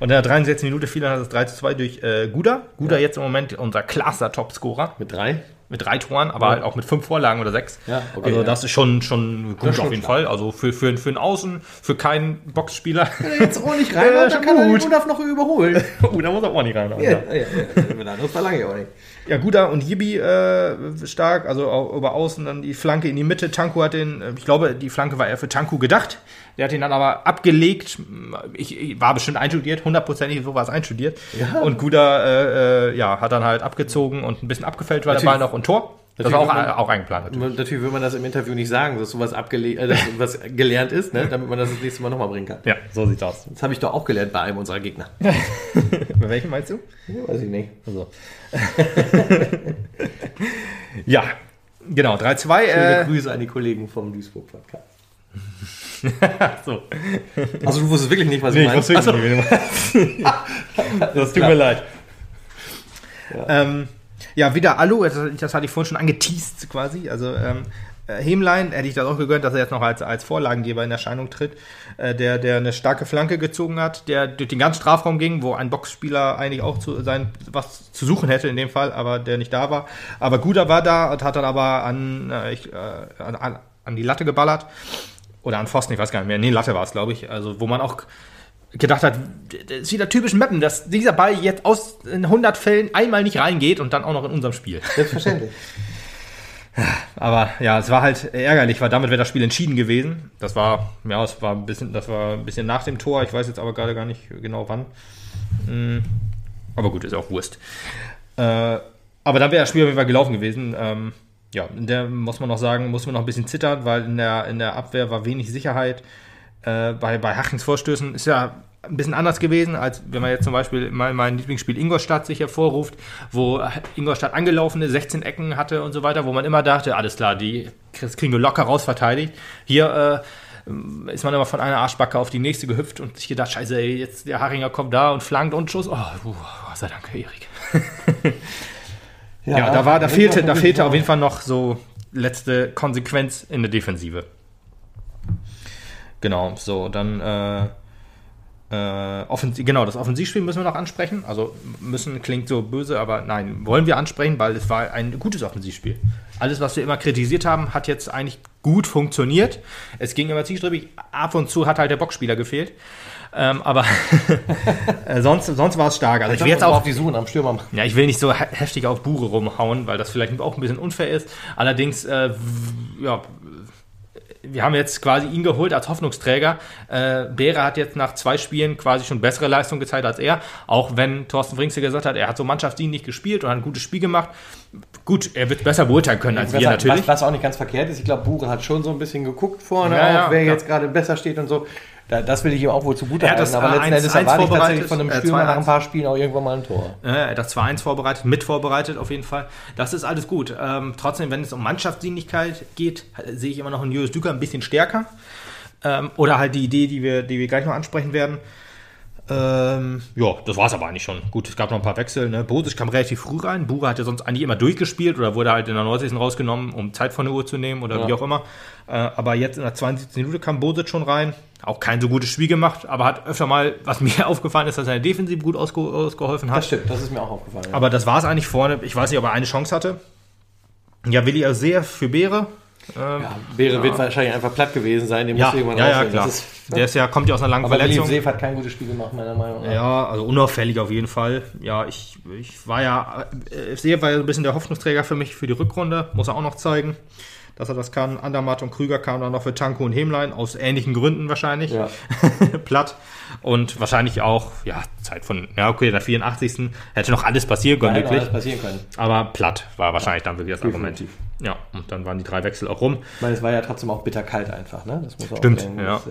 in der 63. Minute fiel dann das 3-2 durch Guda. Guda jetzt im Moment unser klarer Topscorer. Mit drei Toren, aber halt auch mit 5 Vorlagen oder 6. Ja, okay, also das ist schon gut auf jeden Fall. Also für einen Außen, für keinen Boxspieler. Wenn er jetzt auch nicht rein und dann kann er den Gudaf noch überholen. Da muss er auch nicht rein. Das verlange ich auch nicht. Ja, Guda und Yibi stark, also auch über außen dann die Flanke in die Mitte. Tanku hat den, ich glaube, die Flanke war eher für Tanku gedacht. Der hat ihn dann aber abgelegt. Ich war bestimmt einstudiert, hundertprozentig so war es einstudiert. Ja. Und Guda hat dann halt abgezogen und ein bisschen abgefällt, weil natürlich, der Ball noch und Tor. Das war auch eingeplant. Natürlich will man das im Interview nicht sagen, dass sowas was gelernt ist, ne? Damit man das nächste Mal nochmal bringen kann. Ja, so sieht's aus. Das habe ich doch auch gelernt bei einem unserer Gegner. Bei welchem meinst du? Ja, weiß ich nicht. Also. Ja, genau, 3-2. Schöne Grüße an die Kollegen vom Duisburg-Podcast. So. Also du wusstest wirklich nicht, was ich meine? Ich wusste wirklich nicht. Das tut mir leid. Ja. Wieder Alu, das hatte ich vorhin schon angeteased quasi, also Hämlein, hätte ich das auch gegönnt, dass er jetzt noch als Vorlagengeber in Erscheinung tritt, der eine starke Flanke gezogen hat, der durch den ganzen Strafraum ging, wo ein Boxspieler eigentlich auch was zu suchen hätte in dem Fall, aber der nicht da war, aber Guda war da und hat dann aber an die Latte geballert, oder an Pfosten, ich weiß gar nicht mehr, Latte war es, glaube ich, also wo man auch gedacht hat, das ist wieder typisch Meppen, dass dieser Ball jetzt in 100 Fällen einmal nicht reingeht und dann auch noch in unserem Spiel. Selbstverständlich. Aber ja, es war halt ärgerlich, weil damit wäre das Spiel entschieden gewesen. Das war ein bisschen nach dem Tor, ich weiß jetzt aber gerade gar nicht genau wann. Aber gut, ist auch Wurst. Aber dann wäre das Spiel auf jeden Fall gelaufen gewesen. Da muss man noch sagen, muss man noch ein bisschen zittern, weil in der Abwehr war wenig Sicherheit. Bei Hachings Vorstößen ist ja ein bisschen anders gewesen, als wenn man jetzt zum Beispiel mein Lieblingsspiel Ingolstadt sich hervorruft, wo Ingolstadt angelaufene 16 Ecken hatte und so weiter, wo man immer dachte, alles klar, die kriegen wir locker rausverteidigt. Hier ist man immer von einer Arschbacke auf die nächste gehüpft und sich gedacht, scheiße, ey, jetzt der Hachinger kommt da und flankt und Schuss. Oh, sei Dank, Erik. Da fehlte auf jeden Fall noch so letzte Konsequenz in der Defensive. Genau, so, dann das Offensivspiel müssen wir noch ansprechen. Also müssen klingt so böse, aber nein, wollen wir ansprechen, weil es war ein gutes Offensivspiel. Alles, was wir immer kritisiert haben, hat jetzt eigentlich gut funktioniert. Es ging immer zielstrebig, ab und zu hat halt der Boxspieler gefehlt. Aber sonst war es stark. Also ich will jetzt auch auf die Suche am Stürmer machen. Ja, ich will nicht so heftig auf Bure rumhauen, weil das vielleicht auch ein bisschen unfair ist. Allerdings, wir haben jetzt quasi ihn geholt als Hoffnungsträger. Behre hat jetzt nach 2 Spielen quasi schon bessere Leistung gezeigt als er. Auch wenn Thorsten Frings gesagt hat, er hat so Mannschaftsdienst nicht gespielt und hat ein gutes Spiel gemacht. Gut, er wird besser beurteilen können als wir natürlich. Was auch nicht ganz verkehrt ist. Ich glaube, Buche hat schon so ein bisschen geguckt vorne, wer jetzt gerade besser steht und so. Das will ich ihm auch wohl zugutehalten, aber letzten Endes erwarte ich tatsächlich von einem Stürmer nach ein paar Spielen auch irgendwann mal ein Tor. Das 2-1 vorbereitet auf jeden Fall. Das ist alles gut. Trotzdem, wenn es um Mannschaftsdienlichkeit geht, sehe ich immer noch einen Julius Düker ein bisschen stärker. Oder halt die Idee, die wir gleich noch ansprechen werden. Das war es aber eigentlich schon. Gut, es gab noch ein paar Wechsel. Ne? Bosic kam relativ früh rein. Bure hat ja sonst eigentlich immer durchgespielt oder wurde halt in der 90. rausgenommen, um Zeit von der Uhr zu nehmen oder wie auch immer. Aber jetzt in der 72. Minute kam Bosic schon rein. Auch kein so gutes Spiel gemacht, aber hat öfter mal, was mir aufgefallen ist, dass er in der Defensive gut ausgeholfen hat. Das stimmt, das ist mir auch aufgefallen. Ja. Aber das war es eigentlich vorne. Ich weiß nicht, ob er eine Chance hatte. Ja, Willi Asea für Beere. Ja, Beere wird wahrscheinlich einfach platt gewesen sein, den muss irgendwann rausnehmen. Klar. Der ist kommt ja aus einer langen Verletzung. Aber Willi Seef hat kein gutes Spiel gemacht, meiner Meinung nach. Ja, also unauffällig auf jeden Fall. Ja, Seef war ja ein bisschen der Hoffnungsträger für mich für die Rückrunde, muss er auch noch zeigen, dass er das kann. Andermatt und Krüger kamen dann noch für Tanko und Hemlein, aus ähnlichen Gründen wahrscheinlich, platt. Und wahrscheinlich auch, Zeit von, der 84. hätte noch alles passieren können, aber platt war wahrscheinlich dann wirklich das Argument. Ja, und dann waren die drei Wechsel auch rum. Ich meine, es war ja trotzdem auch bitterkalt einfach, ne? Das muss man auch sagen. Ja.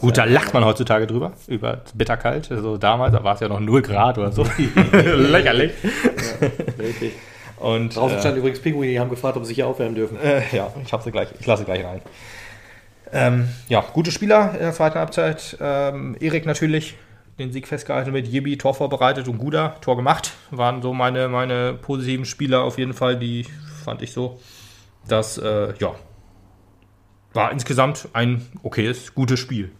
Gut, da lacht man heutzutage drüber, über bitterkalt. Also damals, da war es ja noch 0 Grad oder so. Lächerlich. Ja, richtig. Und draußen stand übrigens Pinguine, die haben gefragt, ob sie sich hier aufwärmen dürfen. Ich habe sie gleich, ich lasse sie gleich rein. Gute Spieler in der zweiten Halbzeit. Erik natürlich den Sieg festgehalten mit Jibi, Tor vorbereitet und Guda, Tor gemacht. Waren so meine positiven Spieler auf jeden Fall, die fand ich so. Das war insgesamt ein okayes, gutes Spiel.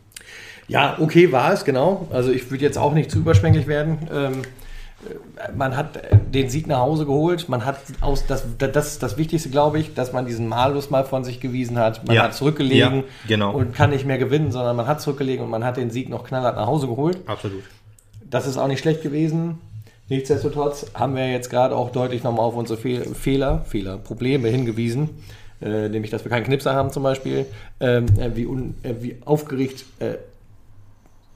Ja, okay war es, genau. Also ich würde jetzt auch nicht zu überschwänglich werden. Man hat den Sieg nach Hause geholt. Man hat das ist das Wichtigste, glaube ich, dass man diesen Malus mal von sich gewiesen hat. Man hat zurückgelegen und kann nicht mehr gewinnen, sondern man hat zurückgelegen und man hat den Sieg noch knallhart nach Hause geholt. Absolut. Das ist auch nicht schlecht gewesen. Nichtsdestotrotz haben wir jetzt gerade auch deutlich nochmal auf unsere Probleme hingewiesen, nämlich, dass wir keinen Knipser haben zum Beispiel, wie aufgeregt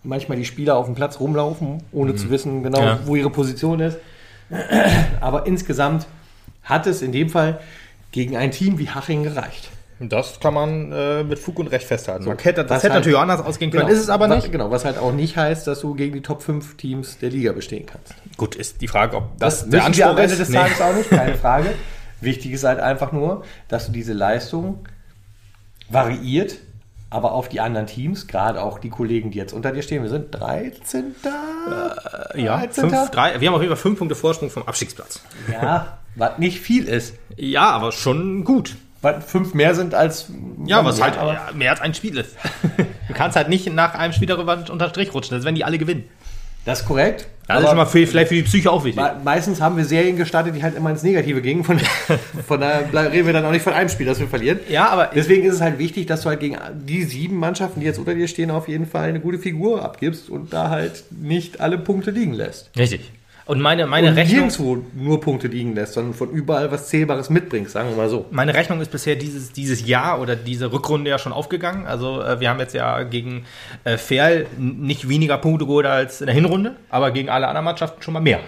manchmal die Spieler auf dem Platz rumlaufen, ohne zu wissen genau, wo ihre Position ist. Aber insgesamt hat es in dem Fall gegen ein Team wie Haching gereicht. Das kann man mit Fug und Recht festhalten. So, das hätte natürlich anders ausgehen können, ist es aber nicht. Was halt auch nicht heißt, dass du gegen die Top 5 Teams der Liga bestehen kannst. Gut, ist die Frage, ob das der Anspruch ist. Am Ende des Tages auch nicht, keine Frage. Wichtig ist halt einfach nur, dass du diese Leistung variiert, aber auf die anderen Teams, gerade auch die Kollegen, die jetzt unter dir stehen, wir sind 13. 13. Wir haben auf jeden Fall 5 Punkte Vorsprung vom Abstiegsplatz. Ja, was nicht viel ist. Ja, aber schon gut. 5 mehr sind als... Ja, was halt mehr als ein Spiel ist. Du kannst halt nicht nach einem Spiel darüber unter den Strich rutschen, das werden die alle gewinnen. Das ist korrekt. Das ist schon mal vielleicht für die Psyche auch wichtig. Meistens haben wir Serien gestartet, die halt immer ins Negative gingen. Von daher reden wir dann auch nicht von einem Spiel, das wir verlieren. Ja, aber deswegen ist es halt wichtig, dass du halt gegen die 7 Mannschaften, die jetzt unter dir stehen, auf jeden Fall eine gute Figur abgibst und da halt nicht alle Punkte liegen lässt. Richtig. Und meine Rechnung nirgendwo nur Punkte liegen lässt, sondern von überall was Zählbares mitbringst, sagen wir mal so. Meine Rechnung ist bisher dieses Jahr oder diese Rückrunde ja schon aufgegangen. Also wir haben jetzt ja gegen Verl nicht weniger Punkte geholt als in der Hinrunde, aber gegen alle anderen Mannschaften schon mal mehr,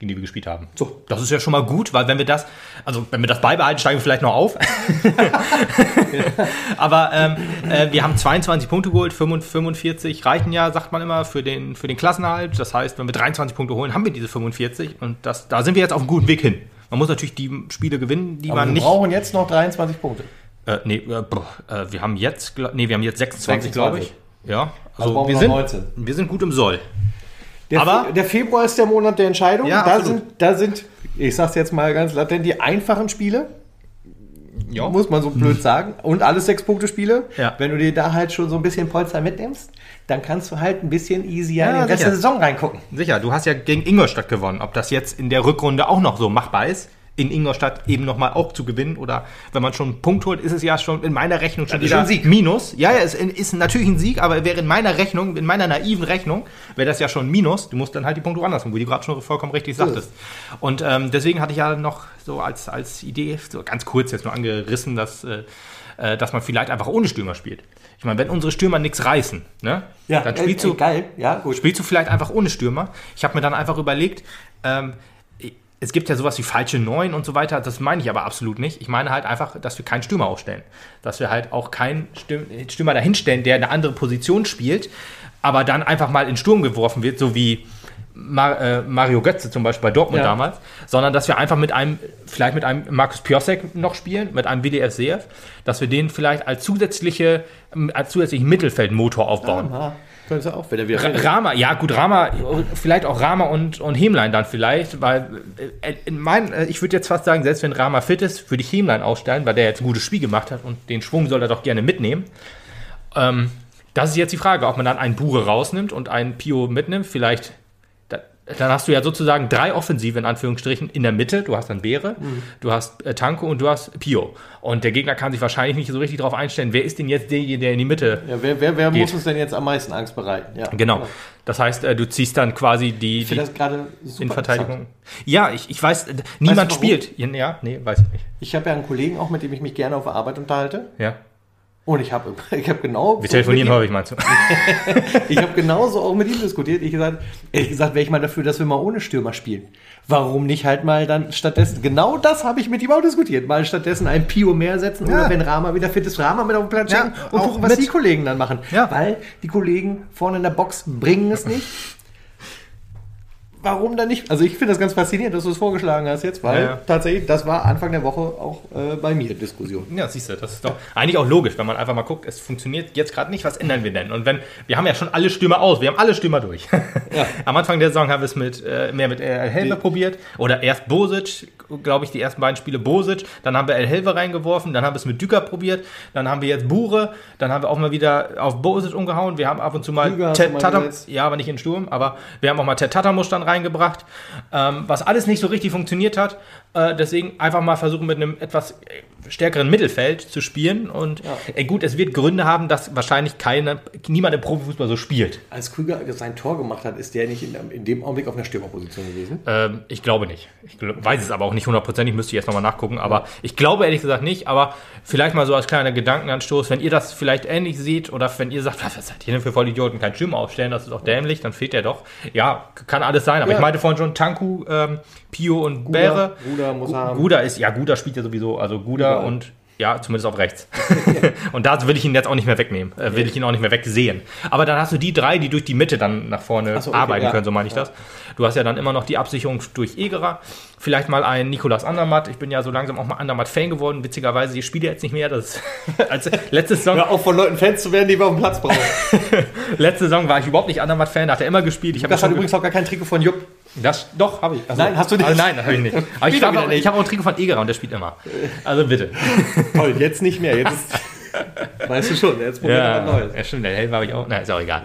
gegen die wir gespielt haben. So, das ist ja schon mal gut, weil wenn wir das beibehalten, steigen wir vielleicht noch auf. Aber wir haben 22 Punkte geholt, 45 reichen ja, sagt man immer, für den Klassenerhalt. Das heißt, wenn wir 23 Punkte holen, haben wir diese 45 und da sind wir jetzt auf einem guten Weg hin. Man muss natürlich die Spiele gewinnen, die aber man nicht... Wir brauchen jetzt noch 23 Punkte. Wir haben jetzt 26, glaube ich. Ja, also wir sind gut im Soll. Der Februar ist der Monat der Entscheidung. Ja, da sind, ich sag's jetzt mal ganz latent, die einfachen Spiele. Ja. Muss man so blöd sagen. Und alles 6-Punkte-Spiele. Ja. Wenn du dir da halt schon so ein bisschen Polster mitnimmst, dann kannst du halt ein bisschen easier in den Rest der Saison reingucken. Sicher, du hast ja gegen Ingolstadt gewonnen. Ob das jetzt in der Rückrunde auch noch so machbar ist, in Ingolstadt eben nochmal auch zu gewinnen, oder wenn man schon einen Punkt holt, ist es ja schon in meiner Rechnung schon wieder ein Sieg. Minus. Ja, es ist natürlich ein Sieg, aber wäre in meiner naiven Rechnung, wäre das ja schon ein Minus. Du musst dann halt die Punkte woanders holen, wie du gerade schon vollkommen richtig sagtest. Und deswegen hatte ich ja noch so als Idee, so ganz kurz jetzt nur angerissen, dass man vielleicht einfach ohne Stürmer spielt. Ich meine, wenn unsere Stürmer nichts reißen, ne, ja, dann spielst du vielleicht einfach ohne Stürmer. Ich habe mir dann einfach überlegt, es gibt ja sowas wie falsche 9 und so weiter, das meine ich aber absolut nicht. Ich meine halt einfach, dass wir keinen Stürmer aufstellen. Dass wir halt auch keinen Stürmer dahinstellen, der eine andere Position spielt, aber dann einfach mal in den Sturm geworfen wird, so wie Mario Götze zum Beispiel bei Dortmund damals, sondern dass wir einfach vielleicht mit einem Markus Piosek noch spielen, mit einem WDF Seef, dass wir den vielleicht als zusätzlichen Mittelfeldmotor aufbauen. Aha. Auch wieder Rama und Hemlein dann vielleicht, weil ich würde jetzt fast sagen, selbst wenn Rama fit ist, würde ich Hemlein ausstellen, weil der jetzt ein gutes Spiel gemacht hat und den Schwung soll er doch gerne mitnehmen. Das ist jetzt die Frage, ob man dann einen Bure rausnimmt und einen Pio mitnimmt, vielleicht Dann hast du ja sozusagen drei Offensive in Anführungsstrichen in der Mitte. Du hast dann Beere, du hast Tanko und du hast Pio. Und der Gegner kann sich wahrscheinlich nicht so richtig darauf einstellen, wer ist denn jetzt derjenige, der in die Mitte geht. Ja, wer muss uns denn jetzt am meisten Angst bereiten? Ja, genau. Das heißt, du ziehst dann quasi die Innenverteidigung. Ja, ich weiß, niemand spielt. Ja, nee, weiß ich nicht. Ich habe ja einen Kollegen auch, mit dem ich mich gerne auf der Arbeit unterhalte. Ja. Und ich hab genau... Wir telefonieren häufig, meinst du? Ich habe genauso auch mit ihm diskutiert. Ehrlich gesagt, wäre ich mal dafür, dass wir mal ohne Stürmer spielen. Warum nicht halt mal dann stattdessen... Genau das habe ich mit ihm auch diskutiert. Mal stattdessen ein Pio mehr setzen oder wenn Rama wieder fit ist, Rama mit auf den Platz schicken und gucken, was die Kollegen dann machen. Ja. Weil die Kollegen vorne in der Box bringen es nicht. Warum dann nicht? Also ich finde das ganz faszinierend, dass du es vorgeschlagen hast jetzt, weil tatsächlich, das war Anfang der Woche auch bei mir Diskussion. Ja, siehst du, das ist doch eigentlich auch logisch, wenn man einfach mal guckt, es funktioniert jetzt gerade nicht, was ändern wir denn? Und wir haben ja schon alle Stürmer aus, wir haben alle Stürmer durch. Ja. Am Anfang der Saison haben wir es mit Elhelwe probiert oder erst Bosic, glaube ich, die ersten beiden Spiele Bosic, dann haben wir Elhelwe reingeworfen, dann haben wir es mit Düker probiert, dann haben wir jetzt Bure, dann haben wir auch mal wieder auf Bosic umgehauen, wir haben ab und zu mal Ted Tatamus, ja, aber nicht in Sturm, aber wir haben auch mal Ted Tatamus dann reingebracht, was alles nicht so richtig funktioniert hat. Deswegen einfach mal versuchen, mit einem etwas stärkeren Mittelfeld zu spielen. Und gut, es wird Gründe haben, dass wahrscheinlich niemand im Profifußball so spielt. Als Krüger sein Tor gemacht hat, ist der nicht in dem Augenblick auf einer Stürmerposition gewesen? Ich glaube nicht. Weiß es aber auch nicht hundertprozentig. Müsste ich jetzt nochmal nachgucken. Aber ich glaube ehrlich gesagt nicht. Aber vielleicht mal so als kleiner Gedankenanstoß, wenn ihr das vielleicht ähnlich seht oder wenn ihr sagt, was seid ihr denn für Vollidioten? Kein Schirm aufstellen, das ist doch dämlich, dann fehlt der doch. Ja, kann alles sein. Aber ich meinte vorhin schon Tanku, Pio und Guda, Bäre. Guda muss haben. Guda spielt ja sowieso. Also Guda und zumindest auf rechts. Und da will ich ihn jetzt auch nicht mehr wegnehmen. Ich ihn auch nicht mehr wegsehen. Aber dann hast du die drei, die durch die Mitte dann nach vorne arbeiten können, so meine ich das. Du hast ja dann immer noch die Absicherung durch Egerer. Vielleicht mal ein Nicolas Andermatt. Ich bin ja so langsam auch mal Andermatt-Fan geworden. Witzigerweise, ich spiele jetzt nicht mehr. Das als letzte Saison. Ja, auch von Leuten Fans zu werden, die wir auf dem Platz brauchen. Letzte Saison war ich überhaupt nicht Andermatt-Fan. Hat er immer gespielt. Das hat übrigens auch gar kein Trikot von Jupp. Das, doch, habe ich. Also, nein, hast du nicht. Also, nein, das habe ich nicht. Aber ich habe auch ein Trikot von Egerer und der spielt immer. Also bitte. Toll, jetzt nicht mehr. Jetzt ist, weißt du schon, jetzt probieren wir was Neues. Ja, stimmt, der Helm habe ich auch. Nein, ist auch egal.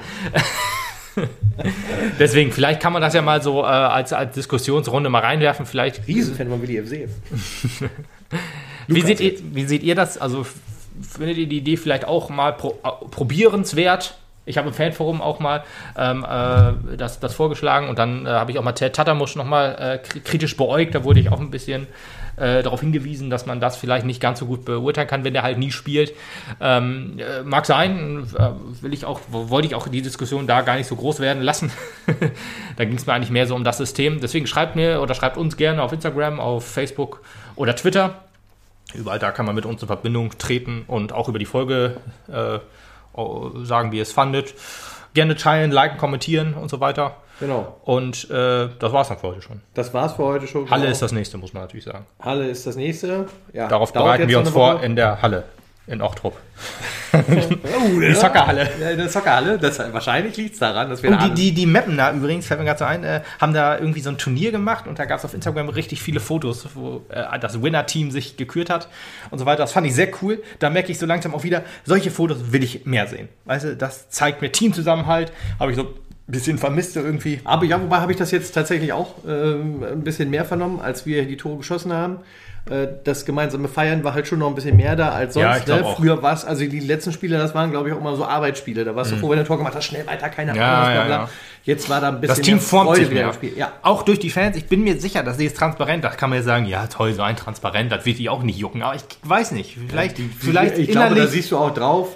Deswegen, vielleicht kann man das ja mal so als Diskussionsrunde mal reinwerfen. Vielleicht. Riesenfan von Willi FC. Wie seht ihr das? Also findet ihr die Idee vielleicht auch mal probierenswert? Ich habe im Fanforum auch mal das vorgeschlagen und dann habe ich auch mal Ted Tatamusch nochmal kritisch beäugt. Da wurde ich auch ein bisschen darauf hingewiesen, dass man das vielleicht nicht ganz so gut beurteilen kann, wenn der halt nie spielt. Mag sein, wollte ich auch die Diskussion da gar nicht so groß werden lassen. Da ging es mir eigentlich mehr so um das System. Deswegen schreibt mir oder schreibt uns gerne auf Instagram, auf Facebook oder Twitter. Überall da kann man mit uns in Verbindung treten und auch über die Folge sagen, wie ihr es fandet. Gerne teilen, liken, kommentieren und so weiter. Genau. Und das war's dann für heute schon. Halle ist das nächste, muss man natürlich sagen. Halle ist das nächste. Ja, darauf bereiten wir uns vor in der Halle. In Ochtrup. Die Soccerhalle. Ja, die Soccerhalle. Wahrscheinlich liegt es daran, dass wir da. Und die Meppen da übrigens, fällt mir gerade so ein, haben da irgendwie so ein Turnier gemacht und da gab es auf Instagram richtig viele Fotos, wo das Winner-Team sich gekürt hat und so weiter. Das fand ich sehr cool. Da merke ich so langsam auch wieder, solche Fotos will ich mehr sehen. Weißt du, das zeigt mir Teamzusammenhalt. Habe ich so ein bisschen vermisst irgendwie. Aber ja, wobei habe ich das jetzt tatsächlich auch ein bisschen mehr vernommen, als wir die Tore geschossen haben. Das gemeinsame Feiern war halt schon noch ein bisschen mehr da als sonst. Ja, früher war es, also die letzten Spiele, das waren glaube ich auch immer so Arbeitsspiele. Da warst du froh, wenn der Tor gemacht hat, schnell weiter, keine Ahnung. Ja. Jetzt war da ein bisschen das Team mehr formt Freude sich wieder im Spiel. Ja. Auch durch die Fans, ich bin mir sicher, dass sie es transparent, da kann man ja sagen, ja toll, so ein Transparent, das wird die auch nicht jucken. Aber ich weiß nicht, vielleicht ich innerlich. Glaube, da siehst du auch drauf,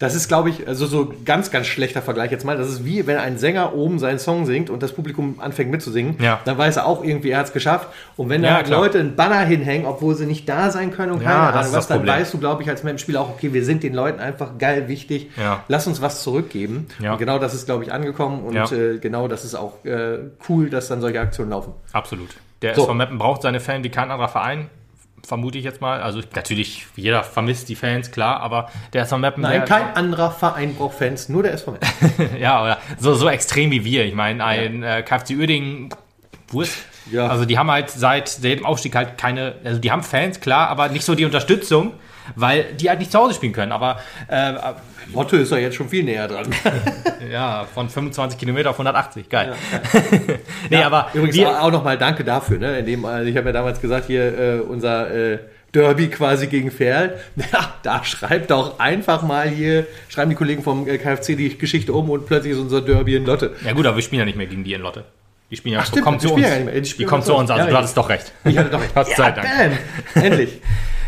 das ist, glaube ich, also so ganz, ganz schlechter Vergleich jetzt mal. Das ist wie, wenn ein Sänger oben seinen Song singt und das Publikum anfängt mitzusingen. Ja. Dann weiß er auch irgendwie, er hat es geschafft. Und wenn da Leute einen Banner hinhängen, obwohl sie nicht da sein können und keine Ahnung was, dann weißt du, glaube ich, als Spieler auch, okay, wir sind den Leuten einfach geil wichtig. Ja. Lass uns was zurückgeben. Ja. Und genau das ist, glaube ich, angekommen. Und genau das ist auch cool, dass dann solche Aktionen laufen. Absolut. Der SV Meppen braucht seine Fans wie kein anderer Verein. Vermute ich jetzt mal. Also natürlich, jeder vermisst die Fans, klar, aber der SV Meppen... Nein, kein anderer Verein braucht Fans, nur der SV Meppen. Ja, oder so extrem wie wir. Ich meine, ein KFC Uerdingen, Wurst... Ja. Also die haben halt seit dem Aufstieg halt keine, also die haben Fans, klar, aber nicht so die Unterstützung, weil die halt nicht zu Hause spielen können. Aber Lotte ist ja jetzt schon viel näher dran. Ja, von 25 Kilometer auf 180, geil. Ja. Nee, ja, aber übrigens die, auch nochmal danke dafür, ne? Indem, also ich habe ja damals gesagt, hier unser Derby quasi gegen Verl. Ja, da schreibt auch einfach mal hier, schreiben die Kollegen vom KFC die Geschichte um und plötzlich ist unser Derby in Lotte. Ja gut, aber wir spielen ja nicht mehr gegen die in Lotte. Die spielen ja, ach, stimmt, kommen zu uns. Die kommen zu uns, also ja, du hattest doch recht. Ich hatte doch recht. Gott sei Dank. Endlich.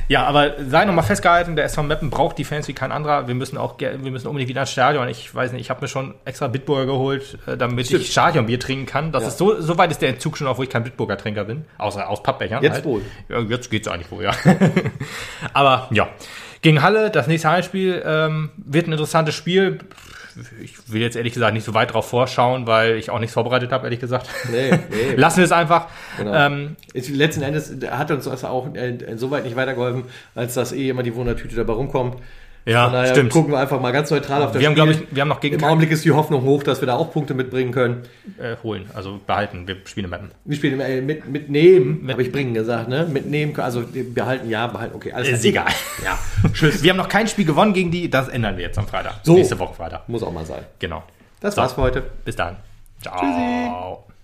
Ja, aber sei nochmal festgehalten, der SV Meppen braucht die Fans wie kein anderer. Wir müssen unbedingt wieder ins Stadion. Ich weiß nicht, ich habe mir schon extra Bitburger geholt, damit ich Stadionbier trinken kann. Das ist so weit ist der Entzug schon, obwohl ich kein Bitburger Trinker bin. Außer aus Pappbechern. Jetzt halt. Wohl. Ja, jetzt geht's eigentlich wohl, ja. Aber ja, gegen Halle, das nächste Heimspiel, wird ein interessantes Spiel. Ich will jetzt ehrlich gesagt nicht so weit drauf vorschauen, weil ich auch nichts vorbereitet habe, ehrlich gesagt. Nee. Lassen wir es einfach. Genau. Letzten Endes hat uns das auch insoweit nicht weitergeholfen, als dass immer die Wundertüte dabei rumkommt. Ja, daher stimmt. Gucken wir einfach mal ganz neutral auf das Spiel. Wir haben noch gegen. Im Augenblick ist die Hoffnung hoch, dass wir da auch Punkte mitbringen können. Holen, also behalten. Wir spielen im Mappen. Wir spielen mitnehmen, habe ich bringen gesagt, ne? Mitnehmen, also behalten, okay. Alles ist egal. Ja, tschüss. Wir haben noch kein Spiel gewonnen gegen die, das ändern wir jetzt am Freitag. So. Nächste Woche Freitag. Muss auch mal sein. Genau. Das war's für heute. Bis dann. Ciao. Tschüssi.